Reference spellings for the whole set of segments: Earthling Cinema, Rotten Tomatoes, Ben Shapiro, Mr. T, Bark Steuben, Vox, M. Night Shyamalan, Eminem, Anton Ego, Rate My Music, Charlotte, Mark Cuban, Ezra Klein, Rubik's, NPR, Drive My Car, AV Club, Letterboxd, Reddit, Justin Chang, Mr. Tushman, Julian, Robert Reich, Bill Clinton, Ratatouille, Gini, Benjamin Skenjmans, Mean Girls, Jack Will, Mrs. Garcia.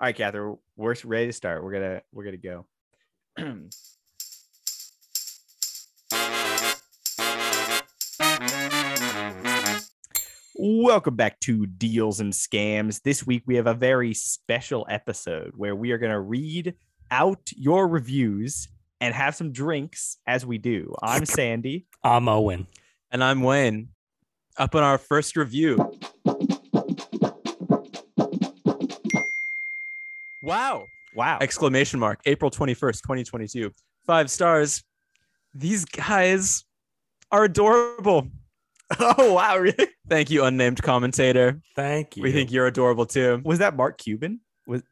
All right, Catherine, we're ready to start. We're gonna go. Welcome back to Deals and Scams. This week we have a very special episode where we are going to read out your reviews and have some drinks as we do. I'm Sandy. I'm Owen. And I'm Wayne. Up on our first review. Wow. Wow. Exclamation mark. April 21st, 2022. 5 stars. These guys are adorable. Oh, wow. Really? Thank you, unnamed commentator. Thank you. We think you're adorable, too. Was that Mark Cuban?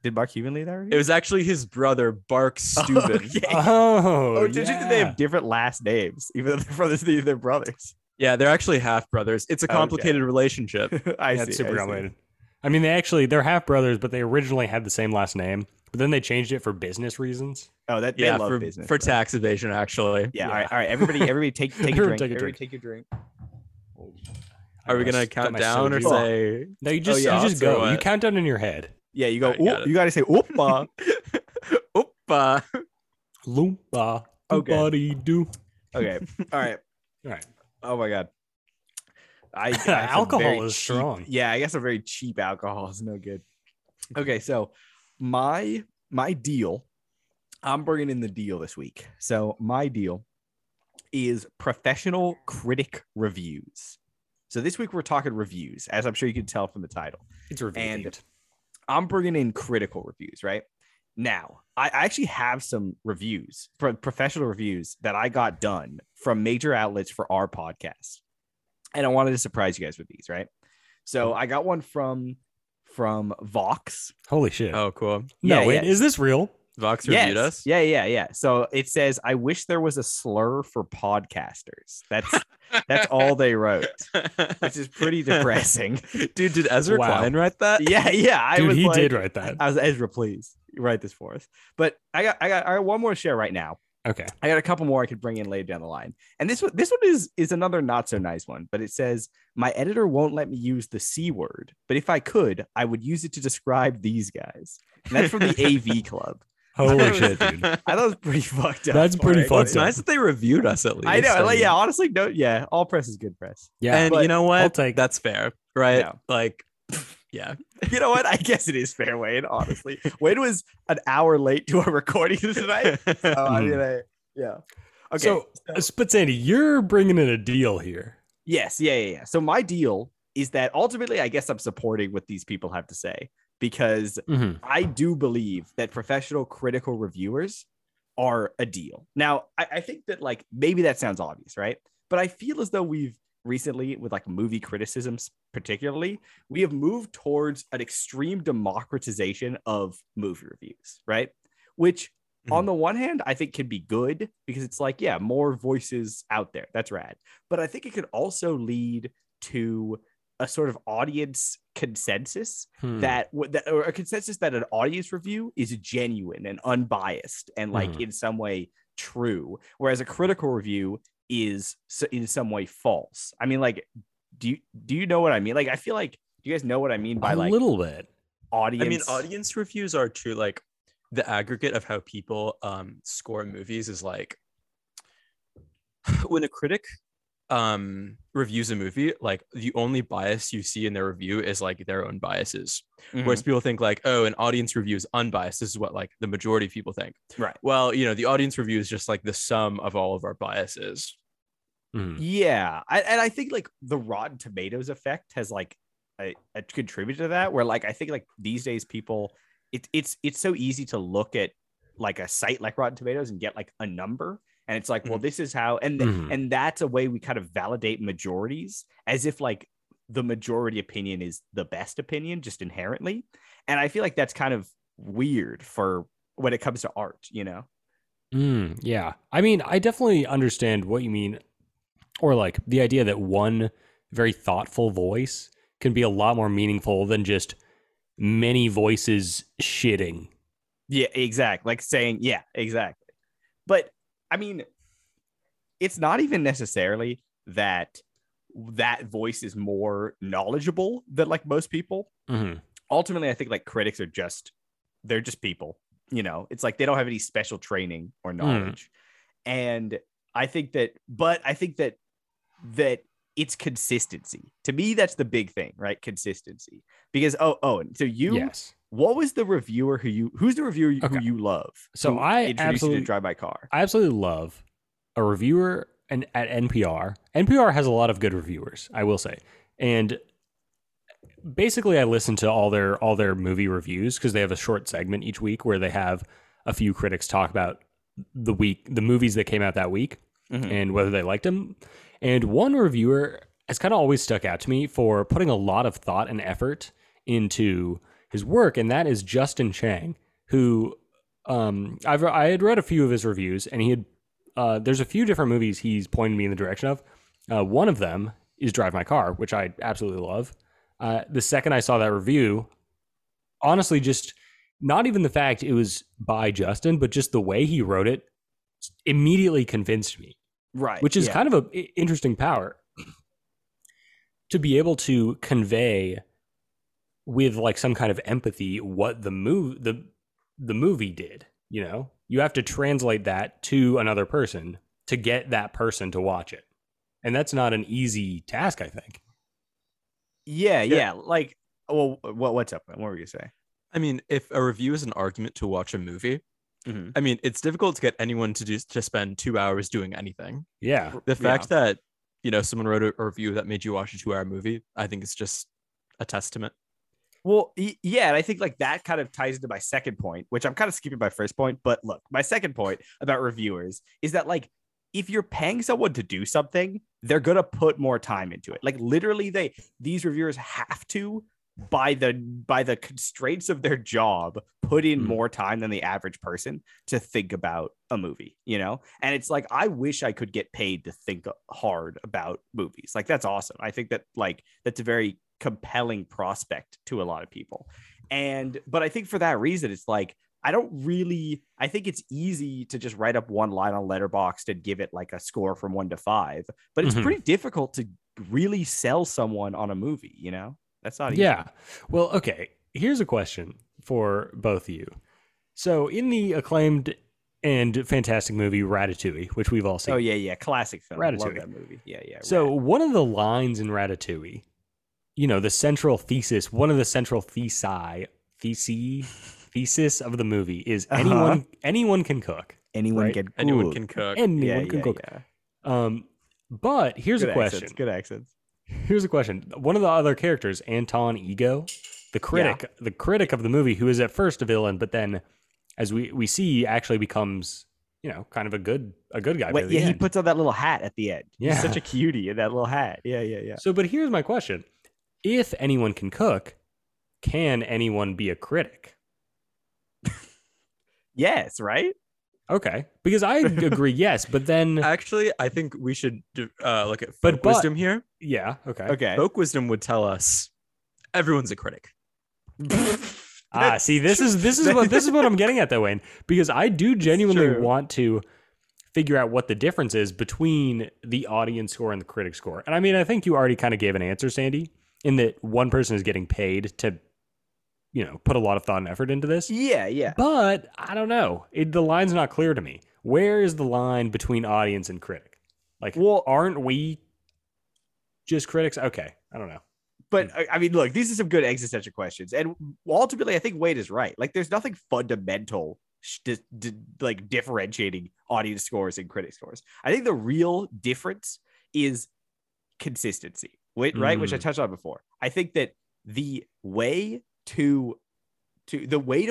Did Mark Cuban leave that review? It was actually his brother, Bark Steuben. Oh, yeah. Did they have different last names, even though they're brothers? Yeah, they're actually half brothers. It's a complicated relationship. That's super complicated. I mean, they're half brothers, but they originally had the same last name, but then they changed it for business reasons. Oh, they love business. For tax evasion, actually. Yeah. All right. Everybody take a drink. Take your drink. Are we gonna count down or say no? You just go. You count down in your head. Yeah, you go. You gotta say ooppa, ooppa, loompa. Okay. Okay. All right. Oh my god. Alcohol is strong. Yeah, I guess a very cheap alcohol is no good. Okay, so my deal. I'm bringing in the deal this week. So my deal is professional critic reviews. So this week we're talking reviews, as I'm sure you can tell from the title. It's reviewed. And I'm bringing in critical reviews, right? Now, I actually have some reviews, professional reviews that I got done from major outlets for our podcast. And I wanted to surprise you guys with these, right? So I got one from Vox. Holy shit. Oh, cool. Yeah, no, wait, is this real? Vox reviewed us? Yeah. So it says, I wish there was a slur for podcasters. That's all they wrote, which is pretty depressing. Dude, did Ezra Klein write that? Yeah. He did write that. I was Ezra, please write this for us. But I got one more to share right now. Okay. I got a couple more I could bring in later down the line. And this one is another not so nice one, but it says, my editor won't let me use the C word, but if I could, I would use it to describe these guys. And that's from the AV Club. Holy shit, dude. I thought it was pretty fucked up. That's pretty fucked up. It's nice that they reviewed us at least. I know. Like, yeah, honestly, no. Yeah, all press is good press. Yeah. And you know what? That's fair, right? Yeah. Like, yeah. You know what? I guess it is fair, Wayne, honestly. Wayne was an hour late to our recording tonight. So, I mean, yeah. Okay. So, but Sandy, you're bringing in a deal here. Yes. Yeah. So my deal is that ultimately, I guess I'm supporting what these people have to say. Because I do believe that professional critical reviewers are a deal. Now, I think that like maybe that sounds obvious, right? But I feel as though we've recently, with like movie criticisms particularly, we have moved towards an extreme democratization of movie reviews, right? Which on the one hand, I think can be good because it's like, yeah, more voices out there. That's rad. But I think it could also lead to a sort of audience consensus or a consensus that an audience review is genuine and unbiased and like in some way true, whereas a critical review is in some way false. I mean, like, do you know what I mean? Like, I feel like, do you guys know what I mean by like a little bit audience? I mean, audience reviews are true. Like the aggregate of how people score movies is like when a critic reviews a movie, like the only bias you see in their review is like their own biases, whereas people think like, oh, an audience review is unbiased, this is what like the majority of people think, right? Well, you know, the audience review is just like the sum of all of our biases. And I think like the Rotten Tomatoes effect has like a contributed to that, where like I think like these days people, it's so easy to look at like a site like Rotten Tomatoes and get like a number. And it's like, well, this is how, and that's a way we kind of validate majorities, as if like the majority opinion is the best opinion just inherently. And I feel like that's kind of weird for when it comes to art, you know? Yeah. I mean, I definitely understand what you mean, or like the idea that one very thoughtful voice can be a lot more meaningful than just many voices shitting. Yeah, exactly. Like saying, yeah, exactly. But I mean, it's not even necessarily that voice is more knowledgeable than like most people. Ultimately, I think like critics are just they're just people, you know. It's like they don't have any special training or knowledge. And I think that, but I think that it's consistency. To me, that's the big thing, right? Consistency. Because so you, yes. What was the reviewer who's the reviewer who you love? So I introduced you to Drive My Car. I absolutely love a reviewer at NPR. NPR has a lot of good reviewers, I will say. And basically I listen to all their movie reviews because they have a short segment each week where they have a few critics talk about the movies that came out that week and whether they liked them. And one reviewer has kind of always stuck out to me for putting a lot of thought and effort into his work, and that is Justin Chang, who I had read a few of his reviews, and he had there's a few different movies he's pointed me in the direction of. One of them is Drive My Car, which I absolutely love. The second I saw that review, honestly, just not even the fact it was by Justin, but just the way he wrote it immediately convinced me. Right. Which is kind of an interesting power to be able to convey with like some kind of empathy what the movie did, you know? You have to translate that to another person to get that person to watch it. And that's not an easy task, I think. Yeah. Like, well, what's up? What were you going to say? I mean, if a review is an argument to watch a movie, I mean, it's difficult to get anyone to spend 2 hours doing anything. Yeah. The fact that, you know, someone wrote a review that made you watch a 2-hour movie, I think it's just a testament. Well, yeah. And I think like that kind of ties into my second point, which I'm kind of skipping my first point. But look, my second point about reviewers is that like, if you're paying someone to do something, they're going to put more time into it. Like literally these reviewers have to, by the constraints of their job, put in more time than the average person to think about a movie, you know? And it's like, I wish I could get paid to think hard about movies. Like, that's awesome. I think that like, that's a very compelling prospect to a lot of people. But I think for that reason, it's like, I think it's easy to just write up one line on Letterboxd and give it like a score from 1 to 5, but it's pretty difficult to really sell someone on a movie, you know? That's not easy. Yeah. Well, okay. Here's a question for both of you. So in the acclaimed and fantastic movie Ratatouille, which we've all seen. Oh, yeah. Classic film. Ratatouille. Love that movie. Yeah. So one of the lines in Ratatouille, you know, the central thesis, one of the central thesis of the movie is anyone can cook. Anyone can cook. Yeah. But here's a question. Good accents. Here's a question. One of the other characters, Anton Ego, the critic of the movie, who is at first a villain, but then, as we see, actually becomes, you know, kind of a good guy. Wait, he puts on that little hat at the end. Yeah. He's such a cutie in that little hat. Yeah. So, but here's my question: if anyone can cook, can anyone be a critic? Yes, right? Okay, because I agree, yes, but then... Actually, I think we should look at folk wisdom here. Yeah, okay. Folk wisdom would tell us, everyone's a critic. See, this is what I'm getting at, though, Wayne, because I do genuinely want to figure out what the difference is between the audience score and the critic score. And I mean, I think you already kind of gave an answer, Sandy, in that one person is getting paid to... you know, put a lot of thought and effort into this. Yeah. But I don't know. The line's not clear to me. Where is the line between audience and critic? Like, well, aren't we just critics? Okay, I don't know. But I mean, look, these are some good existential questions. And ultimately, I think Wade is right. Like, there's nothing fundamental like differentiating audience scores and critic scores. I think the real difference is consistency, right? Which I touched on before. I think that the way to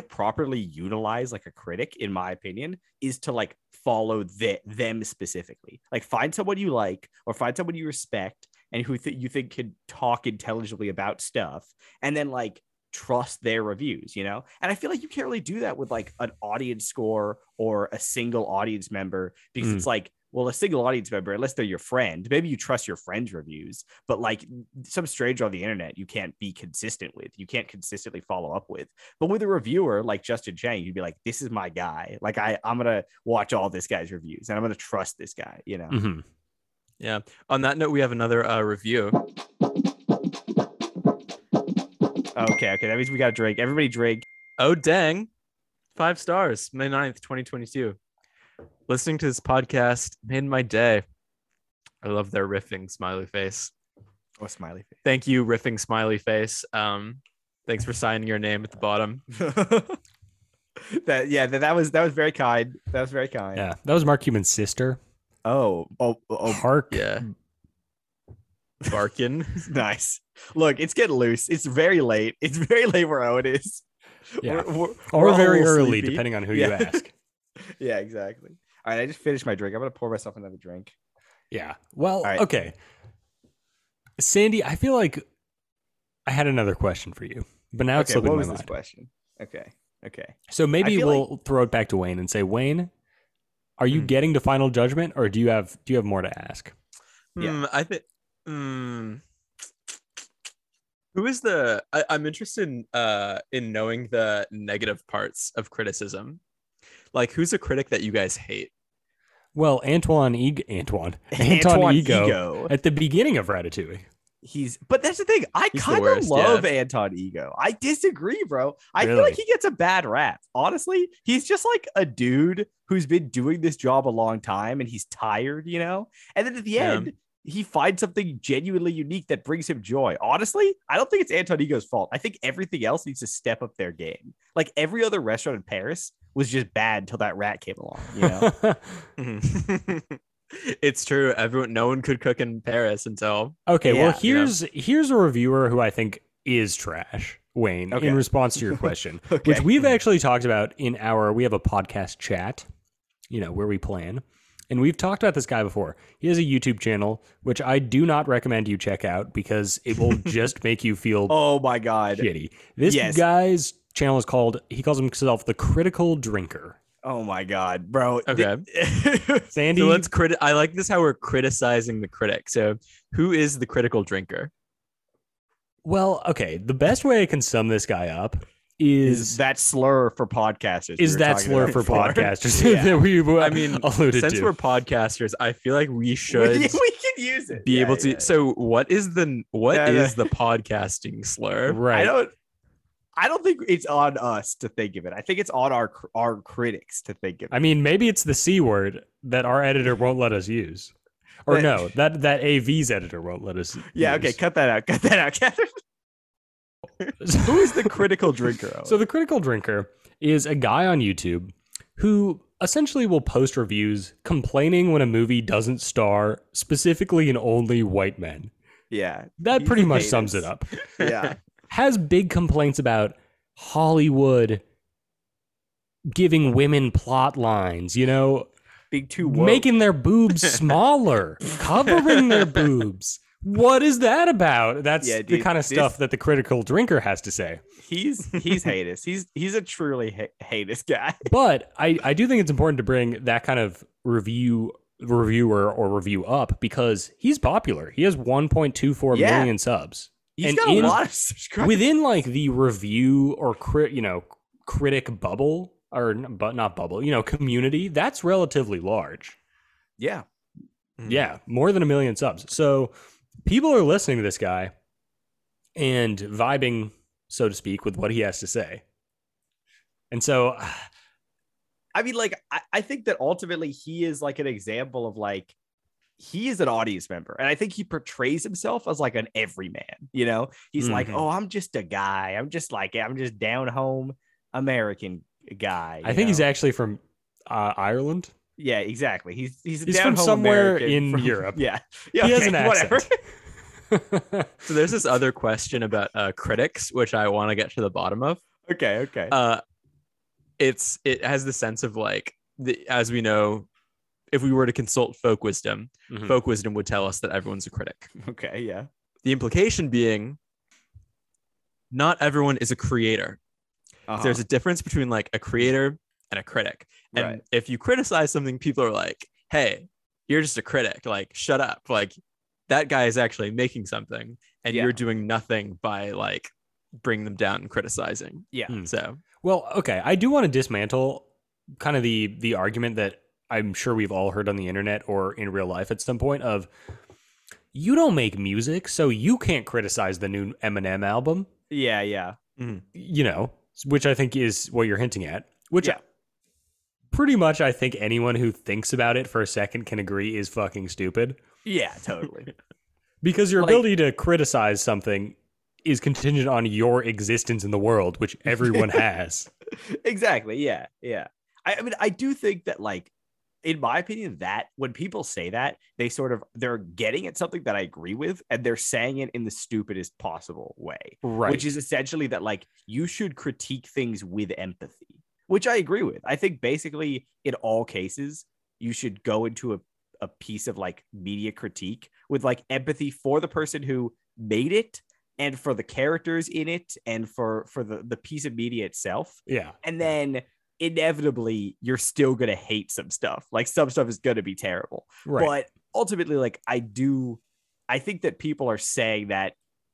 properly utilize like a critic, in my opinion, is to like follow them specifically. Like find someone you like or find someone you respect and who you think can talk intelligently about stuff, and then like trust their reviews, you know? And I feel like you can't really do that with like an audience score or a single audience member, because it's like, well, a single audience member, unless they're your friend, maybe you trust your friend's reviews, but like some stranger on the internet, you can't be consistent with, you can't consistently follow up with. But with a reviewer like Justin Chang, you'd be like, this is my guy. Like I'm going to watch all this guy's reviews and I'm going to trust this guy, you know? Yeah. On that note, we have another review. Okay. That means we got to drink. Everybody drink. Oh, dang. 5 stars, May 9th, 2022. Listening to this podcast made my day. I love their riffing smiley face. Oh, smiley face. Thank you, riffing smiley face. Thanks for signing your name at the bottom. that was very kind. That was very kind. Yeah, that was Mark Cuban's sister. Oh, Hark. Yeah. Barkin. Nice. Look, it's getting loose. It's very late. It's very late where Owen is. Yeah. Or very early, sleepy, depending on who you ask. Yeah, exactly. All right, I just finished my drink. I'm going to pour myself another drink. Yeah. Well, right. Okay. Sandy, I feel like I had another question for you, but now it's slipping my mind. What was this question? Okay. So maybe we'll throw it back to Wayne and say, Wayne, are you getting to final judgment, or do you have more to ask? Yeah. I think. Who is the? I'm interested in knowing the negative parts of criticism. Like, who's a critic that you guys hate? Well, Anton Ego at the beginning of Ratatouille. But that's the thing. I kind of love Anton Ego. I disagree, bro. I feel like he gets a bad rap. Honestly, he's just like a dude who's been doing this job a long time and he's tired, you know? And then at the end, he finds something genuinely unique that brings him joy. Honestly, I don't think it's Anton Ego's fault. I think everything else needs to step up their game. Like, every other restaurant in Paris was just bad until that rat came along, you know? It's true. No one could cook in Paris until. Okay, well, here's a reviewer who I think is trash, Wayne, in response to your question, which we've actually talked about in we have a podcast chat, where we plan. And we've talked about this guy before. He has a YouTube channel, which I do not recommend you check out because it will just make you feel oh my god shitty. This guy's channel is called, he calls himself the Critical Drinker. Oh my god, bro. Okay. Sandy, so let's I like this how we're criticizing the critic. So who is the Critical Drinker? Well, okay, the best way I can sum this guy up is that slur for podcasters? Yeah. That we alluded to. Since we're podcasters, I feel like we should we can use it. Be able to. Yeah. So what is the podcasting slur? Right. I don't think it's on us to think of it. I think it's on our critics to think of it. I mean, maybe it's the C word that our editor won't let us use, or no, that AV's editor won't let us. Yeah. Use. Okay. Cut that out, Catherine. Who is the Critical Drinker? Owen? So the Critical Drinker is a guy on YouTube who essentially will post reviews complaining when a movie doesn't star specifically and only white men. Yeah. That pretty much sums it up. Yeah. Has big complaints about Hollywood giving women plot lines, being too woke. Making their boobs smaller, covering their boobs. What is that about? That's the kind of stuff that the Critical Drinker has to say. He's heinous. He's a truly heinous guy. But I do think it's important to bring that kind of review up because he's popular. He has 1.24 million subs. He's got a lot of subscribers. Within like the review or critic bubble or but not bubble, community, that's relatively large. Yeah. Yeah, more than 1 million subs. So people are listening to this guy and vibing, so to speak, with what he has to say. And so, I mean, like, I think that ultimately he is like an example of like, he is an audience member. And I think he portrays himself as like an everyman, he's like, oh, I'm just a guy. I'm just down home American guy. I think he's actually from Ireland. Yeah, exactly. He's from somewhere in Europe. Yeah. He has an accent. Whatever. So there's this other question about critics, which I want to get to the bottom of. Okay. It has the sense of like, as we know, if we were to consult folk wisdom, folk wisdom would tell us that everyone's a critic. Okay, yeah. The implication being, not everyone is a creator. So there's a difference between like a creator and a critic. And if you criticize something, people are like, hey, you're just a critic. Like, shut up. Like, that guy is actually making something and you're doing nothing by like bringing them down and criticizing. Yeah. So, well, okay. I do want to dismantle kind of the argument that I'm sure we've all heard on the internet or in real life at some point of, you don't make music, so you can't criticize the new Eminem album. Yeah. Which I think is what you're hinting at. which pretty much I think anyone who thinks about it for a second can agree is fucking stupid. Yeah, totally. Because your ability to criticize something is contingent on your existence in the world, which everyone has. Exactly. Yeah. Yeah. I mean, I do think that, like, in my opinion, that when people say that, they sort of, they're getting at something that I agree with, and they're saying it in the stupidest possible way, right? Which is essentially that, like, you should critique things with empathy, which I agree with. I think basically in all cases, you should go into a piece of, like, media critique with, like, empathy for the person who made it, and for the characters in it, and for the piece of media itself. Yeah. And then inevitably you're still going to hate some stuff. Like, some stuff is going to be terrible. Right. But ultimately, like, I think that people are saying that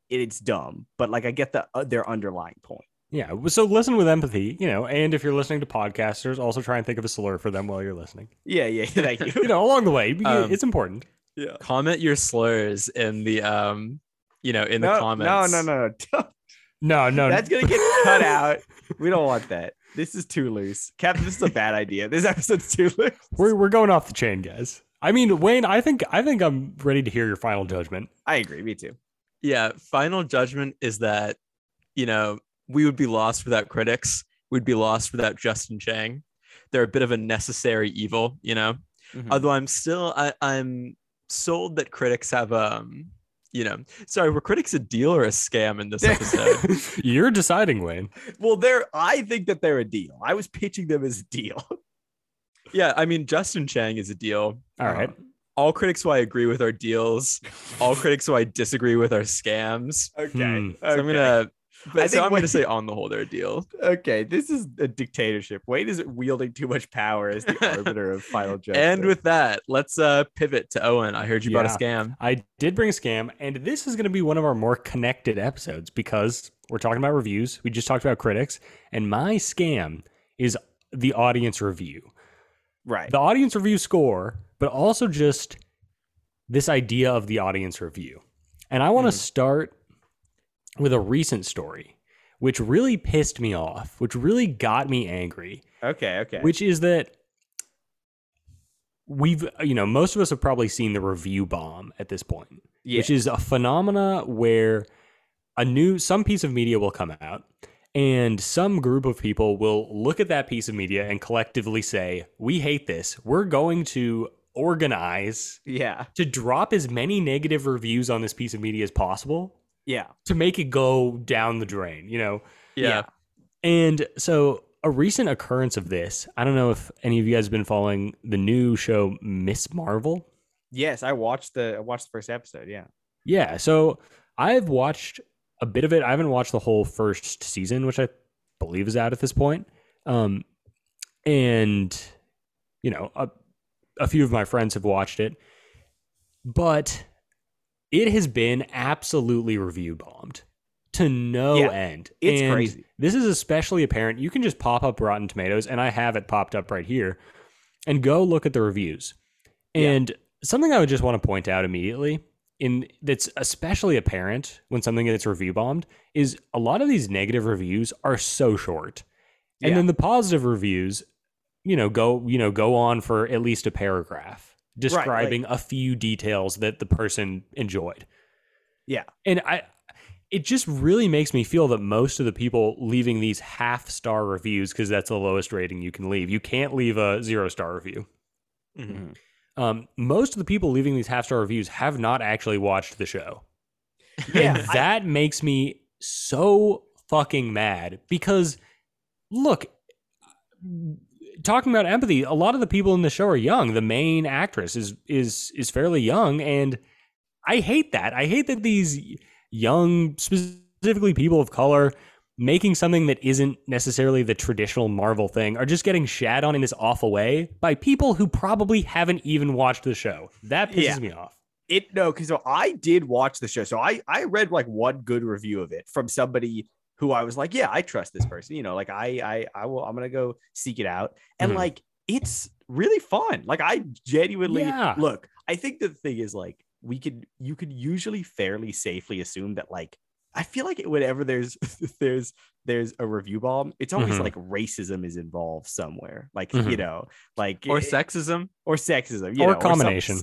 it's dumb, but, like, I get their underlying point. Yeah. So listen with empathy, you know, and if you're listening to podcasters, also try and think of a slur for them while you're listening. Yeah. Yeah. Thank you. You know, along the way, it's important. Yeah. Comment your slurs in the, you know, in the comments. No. That's going to get cut out. We don't want that. This is too loose. Captain, this is a bad idea. This episode's too loose. We're going off the chain, guys. I mean, Wayne, I think I'm ready to hear your final judgment. I agree. Me too. Yeah. Final judgment is that, you know, we would be lost without critics. We'd be lost without Justin Chang. They're a bit of a necessary evil, you know, although I'm sold that critics have, you know, sorry, were critics a deal or a scam in this episode? You're deciding, Wayne. Well, I think that they're a deal. I was pitching them as a deal. Yeah, I mean, Justin Chang is a deal. All right. All critics who I agree with are deals. All critics who I disagree with are scams. Okay. So I'm going to say on the whole, they're a deal. Okay, this is a dictatorship. Wayne is wielding too much power as the arbiter of final justice. And with that, let's pivot to Owen. I heard you brought a scam. I did bring a scam, and this is going to be one of our more connected episodes because we're talking about reviews. We just talked about critics, and my scam is the audience review. Right. The audience review score, but also just this idea of the audience review. And I want to start with a recent story, which really pissed me off, which really got me angry. Okay. Which is that we've, you know, most of us have probably seen the review bomb at this point, which is a phenomena where some piece of media will come out and some group of people will look at that piece of media and collectively say, we hate this. We're going to organize to drop as many negative reviews on this piece of media as possible. Yeah. To make it go down the drain, you know? Yeah. And so a recent occurrence of this, I don't know if any of you guys have been following the new show, Ms. Marvel. Yes, I watched the first episode, yeah. Yeah, so I've watched a bit of it. I haven't watched the whole first season, which I believe is out at this point. And, you know, a few of my friends have watched it. But it has been absolutely review bombed to no end. It's crazy. This is especially apparent. You can just pop up Rotten Tomatoes, and I have it popped up right here, and go look at the reviews. And something I would just want to point out immediately, that's especially apparent when something gets review bombed, is a lot of these negative reviews are so short, and then the positive reviews, go on for at least a paragraph, describing a few details that the person enjoyed. Yeah. And it just really makes me feel that most of the people leaving these half-star reviews, because that's the lowest rating you can leave. You can't leave a 0-star review. Mm-hmm. Most of the people leaving these half-star reviews have not actually watched the show. Yeah. And that makes me so fucking mad because, look, talking about empathy, a lot of the people in the show are young. The main actress is fairly young, and I hate that. I hate that these young, specifically people of color, making something that isn't necessarily the traditional Marvel thing are just getting shat on in this awful way by people who probably haven't even watched the show. That pisses me off. Because I did watch the show. So I read like one good review of it from somebody who I was like, yeah, I trust this person, you know, like I'm going to go seek it out. And like, it's really fun. Like I genuinely look, I think the thing is like, you could usually fairly safely assume that like I feel like whenever there's a review bomb, it's always like racism is involved somewhere, like you know, like or sexism, you know, combination,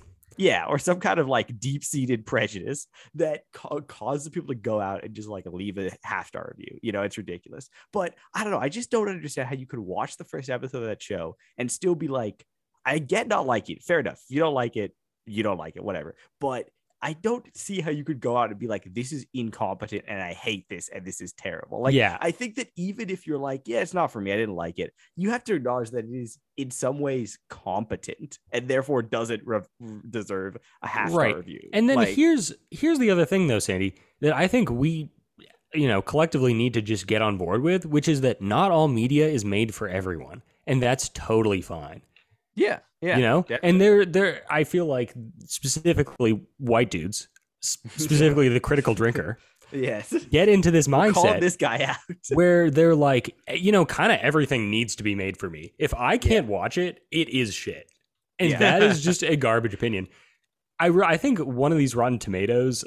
or some kind of like deep-seated prejudice that causes people to go out and just like leave a half-star review. You know, it's ridiculous. But I don't know. I just don't understand how you could watch the first episode of that show and still be like, I get not liking it. Fair enough. You don't like it. You don't like it. Whatever. But I don't see how you could go out and be like, this is incompetent and I hate this and this is terrible. Like, I think that even if you're like, yeah, it's not for me, I didn't like it, you have to acknowledge that it is in some ways competent and therefore doesn't deserve a half-star review. And then like, here's the other thing though, Sandy, that I think we, you know, collectively need to just get on board with, which is that not all media is made for everyone. And that's totally fine. Yeah, you know, definitely. And they're I feel like specifically white dudes, specifically the critical drinker, get into this mindset. Call this guy out, where they're like, you know, kind of everything needs to be made for me. If I can't watch it, it is shit, and that is just a garbage opinion. I think one of these Rotten Tomatoes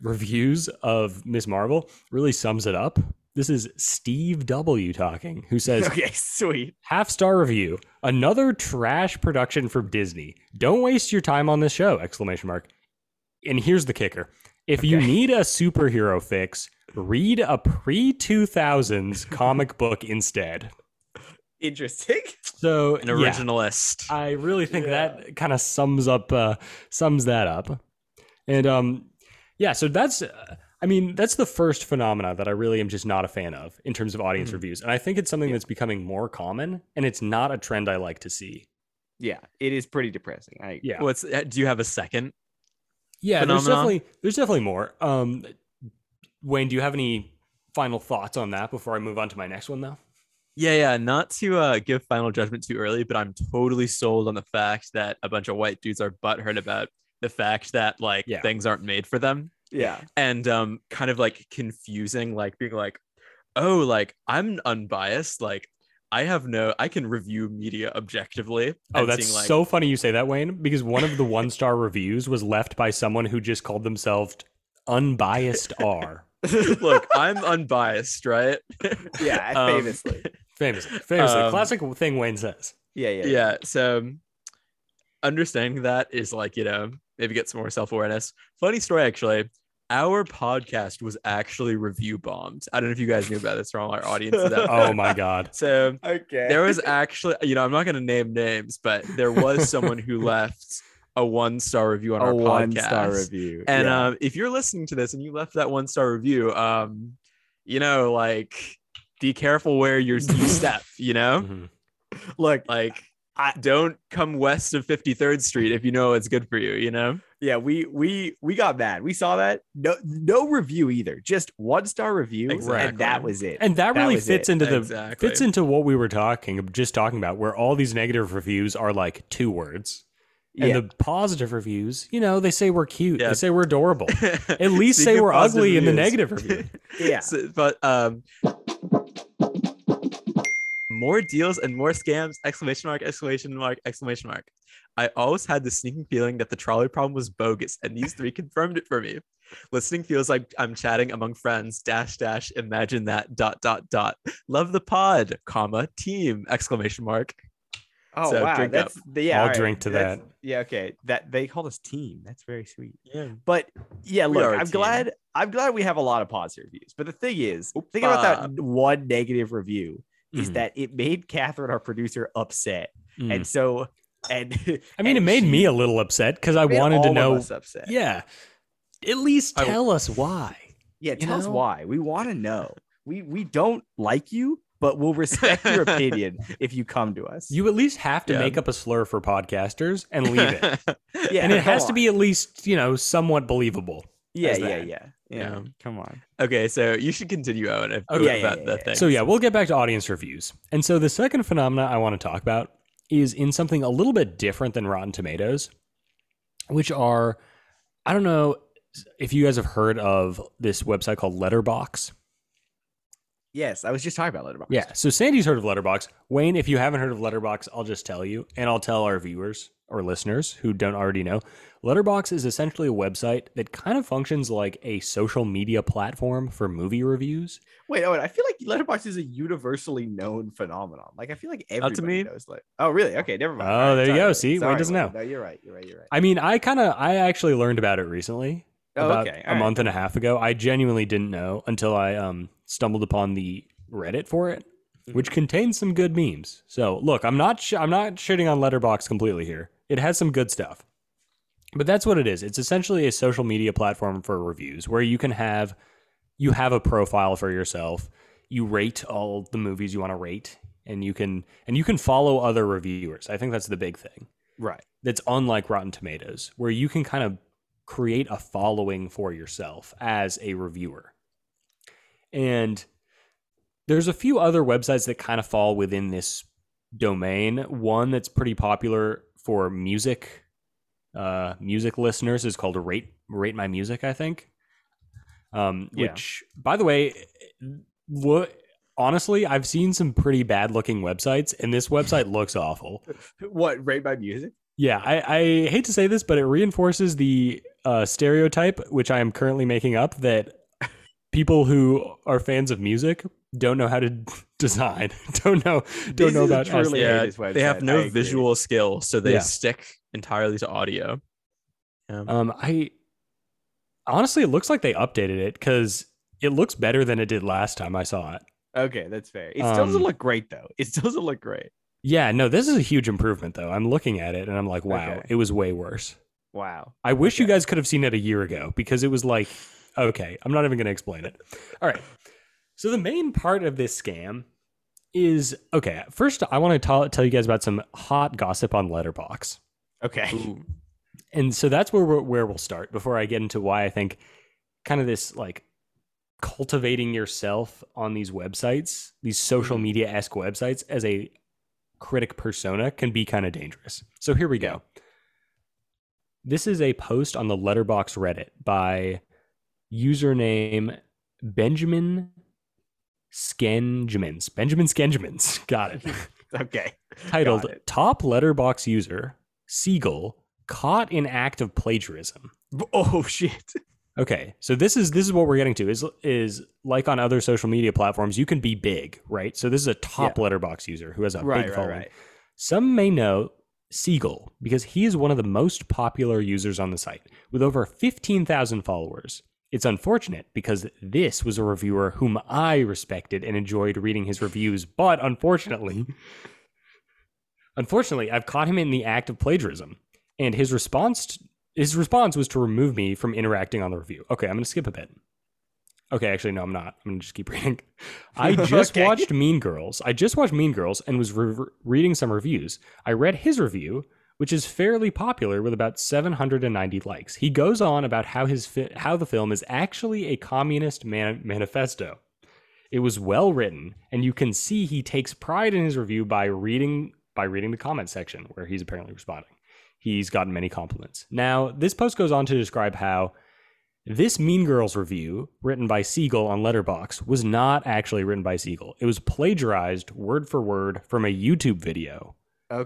reviews of Ms. Marvel really sums it up. This is Steve W. talking, who says, okay, sweet. Half-star review. Another trash production from Disney. Don't waste your time on this show, ! And here's the kicker. If you need a superhero fix, read a pre-2000s comic book instead. Interesting. So, an originalist. I really think that kind of sums that up. And, so that's... I mean, that's the first phenomena that I really am just not a fan of in terms of audience reviews. And I think it's something that's becoming more common, and it's not a trend I like to see. Yeah, it is pretty depressing. Do you have a second? Yeah, there's definitely more. Wayne, do you have any final thoughts on that before I move on to my next one, though? Yeah. Not to give final judgment too early, but I'm totally sold on the fact that a bunch of white dudes are butthurt about the fact that like things aren't made for them. Yeah. And kind of like confusing, like being like, oh, like I'm unbiased. Like I can review media objectively. Oh, that's so funny you say that, Wayne, because one of the 1-star reviews was left by someone who just called themselves Unbiased R. Look, I'm unbiased, right? Yeah, famously. Famously. Classic thing Wayne says. Yeah. So understanding that is like, you know, maybe get some more self-awareness. Funny story, actually. Our podcast was actually review bombed. I don't know if you guys knew about this from our audience. Oh, my God. So there was actually, you know, I'm not going to name names, but there was someone who left a 1-star review on our podcast. And if you're listening to this and you left that 1-star review, you know, like, be careful where you step, you know? Mm-hmm. Look, like... don't come west of 53rd Street if you know it's good for you, you know? Yeah, we got mad. We saw that. No review either. Just 1-star review, and that was it. And that really fits into fits into what we were talking about, where all these negative reviews are like 2 words. And the positive reviews, you know, they say we're cute. Yeah. They say we're adorable. At least say we're ugly in the negative review. So, but more deals and more scams, !! I always had the sneaking feeling that the trolley problem was bogus, and these 3 confirmed it for me. Listening feels like I'm chatting among friends, .. Imagine that, .. Love the pod, , team, !! Oh, so, wow. I'll drink to that. Yeah, okay. That they called us team. That's very sweet. Yeah. But yeah, look, I'm glad we have a lot of positive reviews. But the thing is, think about that one negative review. Is that it made Catherine, our producer, upset. And so, it made me a little upset because I wanted to know. Yeah. At least tell us why. Yeah. Tell us why. We want to know. We don't like you, but we'll respect your opinion if you come to us. You at least have to make up a slur for podcasters and leave it. And it has to be at least, you know, somewhat believable. Yeah. Come on. Okay, so you should continue on that thing. So we'll get back to audience reviews. And so the second phenomena I want to talk about is in something a little bit different than Rotten Tomatoes, which are, I don't know if you guys have heard of this website called Letterboxd. Yes, I was just talking about Letterboxd. Yeah, so Sandy's heard of Letterboxd. Wayne, if you haven't heard of Letterboxd, I'll just tell you, and I'll tell our viewers or listeners who don't already know, Letterboxd is essentially a website that kind of functions like a social media platform for movie reviews. Wait, Owen, I feel like Letterboxd is a universally known phenomenon. Like, I feel like everybody knows. Like, oh, really? Okay, never mind. Oh, there you go. See, Wayne doesn't know. No, you're right. You're right. You're right. I mean, I actually learned about it recently. Oh, okay. A month and a half ago. I genuinely didn't know until I stumbled upon the Reddit for it, which contains some good memes. So look, I'm not shitting on Letterboxd completely here. It has some good stuff, but that's what it is. It's essentially a social media platform for reviews where you can have, you have a profile for yourself. You rate all the movies you want to rate, and you can follow other reviewers. I think that's the big thing, right? That's unlike Rotten Tomatoes, where you can kind of create a following for yourself as a reviewer. And there's a few other websites that kind of fall within this domain. One that's pretty popular for music, music listeners is called Rate My Music, I think. Which, by the way, honestly, I've seen some pretty bad looking websites, and this website looks awful. What, Rate My Music? Yeah, I hate to say this, but it reinforces the stereotype, which I am currently making up, that people who are fans of music don't know how to design, don't know about truly. Yeah, they have no visual skill, so they stick entirely to audio. I honestly, it looks like they updated it because it looks better than it did last time I saw it. Okay, that's fair. It still doesn't look great, though. It still doesn't look great. Yeah, no, this is a huge improvement, though. I'm looking at it and I'm like, wow, okay. It was way worse. Wow. I wish you guys could have seen it a year ago, because it was like, okay, I'm not even going to explain it. All right. So the main part of this scam is, okay, first I want to tell you guys about some hot gossip on Letterboxd. Okay. Ooh. And so that's where we'll start before I get into why I think kind of this like cultivating yourself on these websites, these social media-esque websites as a critic persona can be kind of dangerous. So here we go. This is a post on the Letterboxd Reddit by username Benjamin Skenjmans. Got it. Okay. Titled it. Top Letterboxd User Siegel Caught in Act of Plagiarism. Oh shit. Okay, so this is what we're getting to. Is like on other social media platforms, you can be big, right? So this is a top Letterboxd user who has a big following. Right. Some may know Siegel because he is one of the most popular users on the site with over 15,000 followers. It's unfortunate because this was a reviewer whom I respected and enjoyed reading his reviews, but unfortunately, I've caught him in the act of plagiarism, and his response was to remove me from interacting on the review. Okay, I'm going to skip a bit. Okay, actually, no, I'm not. I'm going to just keep reading. I just watched Mean Girls. And was reading some reviews. I read his review, which is fairly popular with about 790 likes. He goes on about how the film is actually a communist manifesto. It was well written, and you can see he takes pride in his review by reading the comment section, where he's apparently responding. He's gotten many compliments. Now, this post goes on to describe how this Mean Girls review, written by Siegel on Letterboxd, was not actually written by Siegel. It was plagiarized word for word from a YouTube video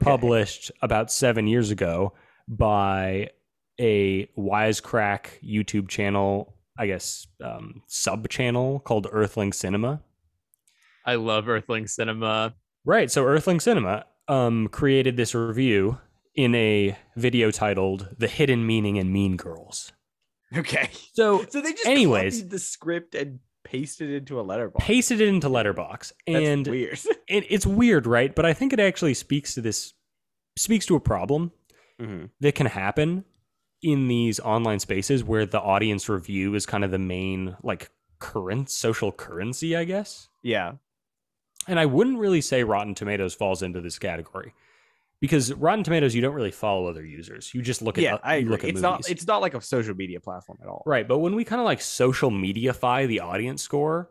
published about 7 years ago by a wisecrack YouTube channel, I guess, sub-channel called Earthling Cinema. I love Earthling Cinema. Right, so Earthling Cinema created this review in a video titled "The Hidden Meaning in Mean Girls." Okay, so they just copied the script and pasted it into Letterboxd, and that's weird. It's weird, right? But I think it actually speaks to a problem that can happen in these online spaces where the audience review is kind of the main like current social currency, I guess. Yeah, and I wouldn't really say Rotten Tomatoes falls into this category. Because Rotten Tomatoes, you don't really follow other users. You just look at movies. It's not like a social media platform at all. Right, but when we kind of like social media-fy the audience score,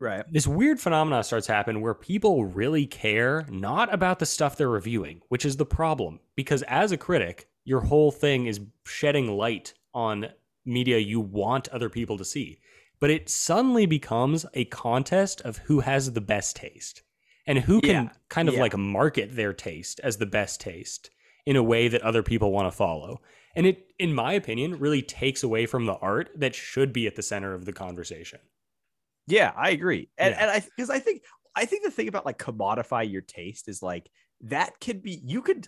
right, this weird phenomenon starts happening where people really care not about the stuff they're reviewing, which is the problem. Because as a critic, your whole thing is shedding light on media you want other people to see. But it suddenly becomes a contest of who has the best taste. And who can kind of like market their taste as the best taste in a way that other people want to follow. And it, in my opinion, really takes away from the art that should be at the center of the conversation. Yeah, I agree. And, yeah. And I think the thing about like commodify your taste is like, that could be,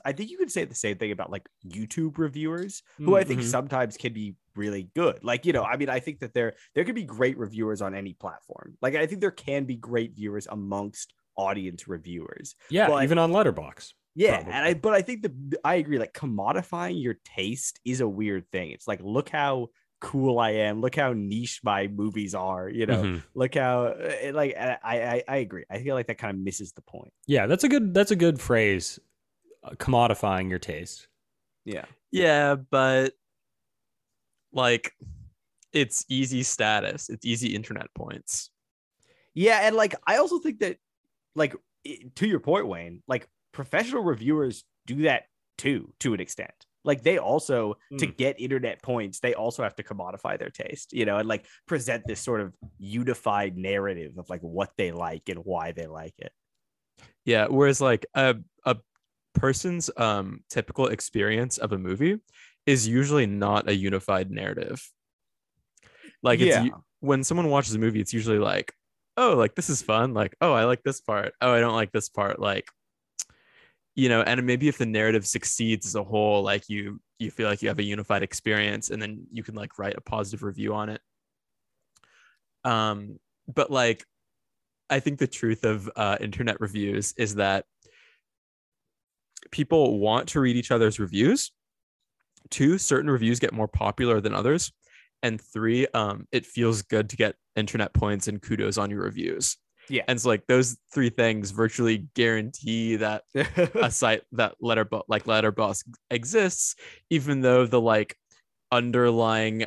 I think you could say the same thing about like YouTube reviewers, who I think sometimes can be really good. Like, you know, I mean, I think that there could be great reviewers on any platform. Like, I think there can be great viewers amongst audience reviewers. Yeah, but, even on Letterboxd. Yeah, probably. And I think I agree. Like, commodifying your taste is a weird thing. It's like, look how cool I am. Look how niche my movies are. You know, look how like I agree. I feel like that kind of misses the point. Yeah, that's a good phrase. Commodifying your taste. Yeah. Yeah, but like it's easy status. It's easy internet points. Yeah, and like I also think that like to your point, Wayne, like professional reviewers do that too to an extent. Like they also, to get internet points, they also have to commodify their taste, you know, and like present this sort of unified narrative of like what they like and why they like it. Yeah. Whereas like a person's typical experience of a movie is usually not a unified narrative. Like when someone watches a movie, it's usually like, oh, like this is fun. Like, oh, I like this part. Oh, I don't like this part. Like, you know, and maybe if the narrative succeeds as a whole, like you feel like you have a unified experience and then you can like write a positive review on it. But like, I think the truth of internet reviews is that people want to read each other's reviews. 2, certain reviews get more popular than others. And 3, it feels good to get internet points and kudos on your reviews. Yeah, and it's so like those 3 things virtually guarantee that a site that Letterboxd exists, even though the like underlying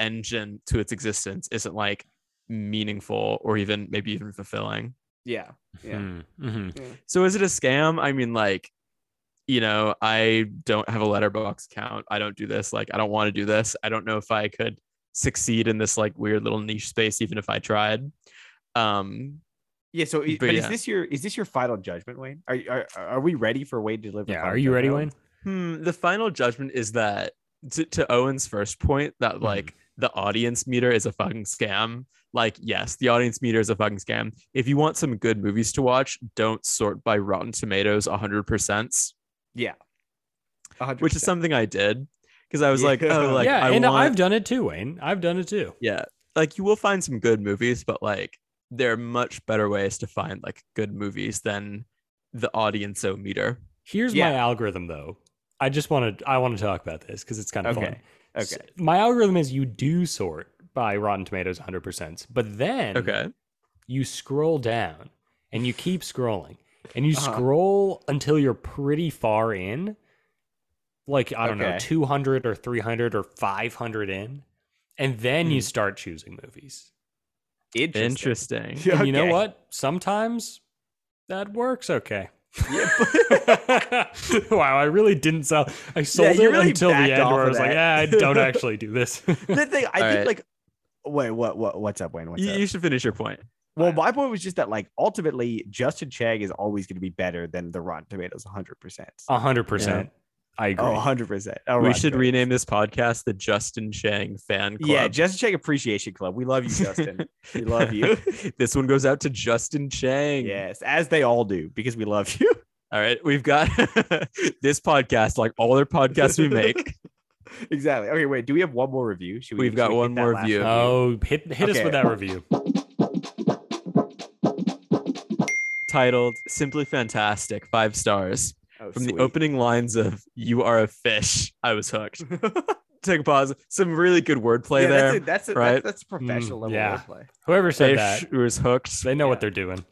engine to its existence isn't like meaningful or even maybe even fulfilling. Yeah. Mm-hmm. So is it a scam? I mean, like, you know, I don't have a Letterboxd account. I don't do this. Like, I don't want to do this. I don't know if I could succeed in this like weird little niche space, even if I tried. Yeah. So, but is this your final judgment, Wayne? Are we ready for Wayne to deliver? Yeah. Are you ready, Wayne? The final judgment is that to Owen's first point that like the audience meter is a fucking scam. Like, yes, the audience meter is a fucking scam. If you want some good movies to watch, don't sort by Rotten Tomatoes 100%. Yeah. 100%. Which is something I did because I was like, oh, like yeah, and I've done it too, Wayne. I've done it too. Yeah. Like you will find some good movies, but like. There are much better ways to find like good movies than the audience-o-meter. Here's my algorithm though. I want to talk about this because it's kind of fun. Okay. So my algorithm is you do sort by Rotten Tomatoes 100%, but then you scroll down and you keep scrolling and you scroll until you're pretty far in, like, I don't know, 200 or 300 or 500 in, and then you start choosing movies. Interesting. You know what? Sometimes that works okay. Yeah, but... Wow, I really didn't sell. I sold it really until the end where I was like, I don't actually do this. The thing, I think, like, wait, what's up, Wayne? What's up? You should finish your point. Well, my point was just that, like, ultimately, Justin Chang is always going to be better than the Rotten Tomatoes 100%. 100%. I agree. 100%. We should rename this podcast the Justin Chang Fan Club. Yeah, Justin Chang Appreciation Club. We love you, Justin. We love you. This one goes out to Justin Chang. Yes, as they all do, because we love you. All right, we've got this podcast, like all their podcasts we make. Exactly. Okay, wait, do we have one more review? We've got one more review. Oh, hit us with that review. Titled, Simply Fantastic, 5 stars. Oh, from the opening lines of "You are a fish," I was hooked. Take a pause. Some really good wordplay there. That's professional level wordplay. Whoever said that was hooked. They know what they're doing.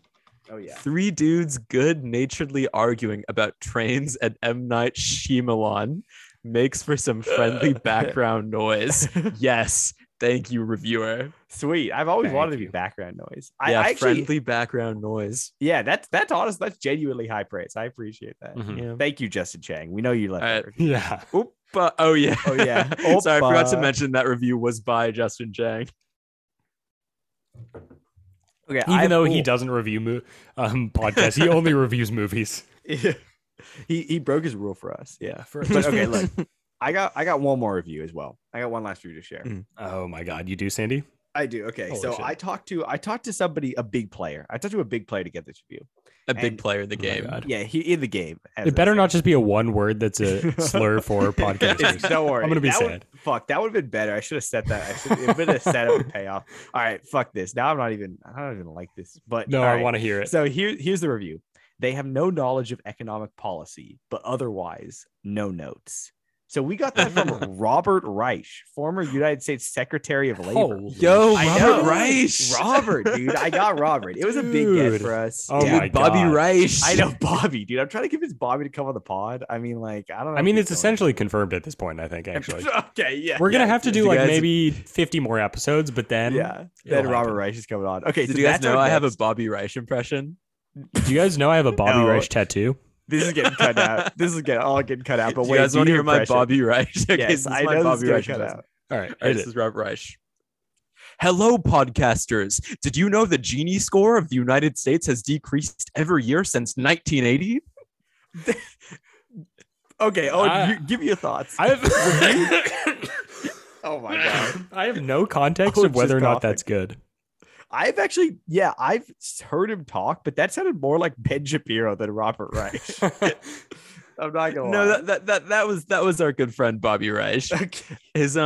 Oh yeah. 3 dudes good-naturedly arguing about trains at M. Night Shyamalan makes for some friendly background noise. Yes, thank you, reviewer. Sweet. I've always wanted to be background noise. Yeah, friendly background noise. Yeah, that's honest. That's genuinely high praise. I appreciate that. Mm-hmm. Yeah. Thank you, Justin Chang. We know you love it. Yeah. Ooppa. Oh yeah. Ooppa. Sorry, I forgot to mention that review was by Justin Chang. Okay. Even though he doesn't review podcasts, he only reviews movies. Yeah. He broke his rule for us. Yeah. But okay, look, I got one more review as well. I got one last review to share. Oh my God, you do, Sandy? I do. Okay, holy so shit. I talked to somebody, a big player. I talked to a big player to get this review. Big player in the game. Oh yeah, he in the game. It better not just be a one word that's a slur for podcasters. Don't worry. I'm gonna be sad. Fuck, that would have been better. I should have said that. It would have set up a payoff. All right, fuck this. Now I don't even like this. But no, right. I want to hear it. So here's the review. They have no knowledge of economic policy, but otherwise, no notes. So we got that from Robert Reich, former United States Secretary of Labor. Oh, yo, Robert Reich. Robert, dude. I got Robert. It was a big get for us. Oh, dude, my Bobby God. Reich. I know Bobby, dude. I'm trying to convince Bobby to come on the pod. I mean, like, I don't know. I mean, it's essentially confirmed at this point, I think, actually. Okay, yeah. We're going to have to do, like, maybe 50 more episodes, but then... Yeah, then Robert Reich is coming on. Okay, so do you guys know I have a Bobby Reich impression? Do you guys know I have a Bobby Reich tattoo? This is getting cut out. This is getting cut out. But wait, you guys want to hear my Bobby Reich? Okay, yes, I know Bobby Reich cut out. All right, this is Rob Reich. Hello, podcasters. Did you know the Gini score of the United States has decreased every year since 1980? Okay, give me your thoughts. Oh my God, I have no context of whether or not that's good. I've heard him talk, but that sounded more like Ben Shapiro than Robert Reich. I'm not gonna lie. No, that was our good friend Bobby Reich. Okay. His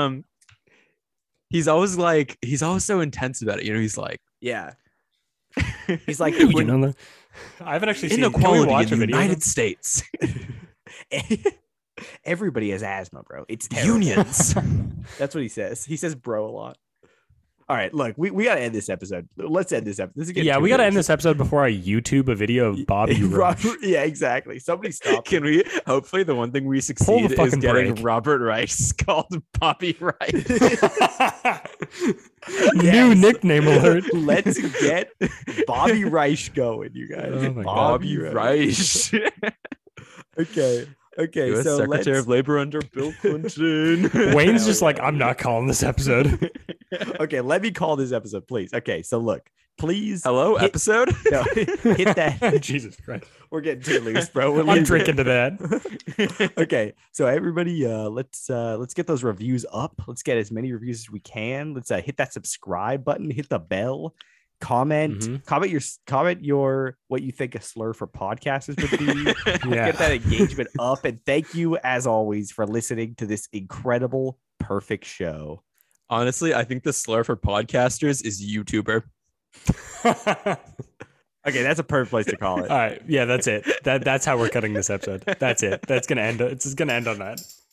he's always so intense about it. You know, he's like, yeah, he's like, I haven't actually seen inequality in the United States. Everybody has asthma, bro. It's terrible. Unions. That's what he says. He says "bro" a lot. All right, look, we got to end this episode. Let's end this episode. We got to end this episode before I YouTube a video of Bobby Reich. Yeah, exactly. Somebody stop. Can we? Hopefully, the one thing we succeed is getting Robert Reich called Bobby Reich. New nickname alert. Let's get Bobby Reich going, you guys. Oh my Bobby God. Reich. Okay. Okay, US so Secretary of Labor under Bill Clinton. Wayne's just like, I'm not calling this episode. Okay, let me call this episode, please. Okay, so look, please. Hello, episode? No, hit that. Jesus Christ. We're getting too loose, bro. I'm drinking to that. Okay, so everybody, let's get those reviews up. Let's get as many reviews as we can. Let's hit that subscribe button. Hit the bell. Comment your what you think a slur for podcasters would be. Yeah. Get that engagement up, and thank you as always for listening to this incredible, perfect show. Honestly, I think the slur for podcasters is YouTuber. Okay, that's a perfect place to call it. All right, yeah, that's it. That's how we're cutting this episode. That's it. That's gonna end. It's gonna end on that.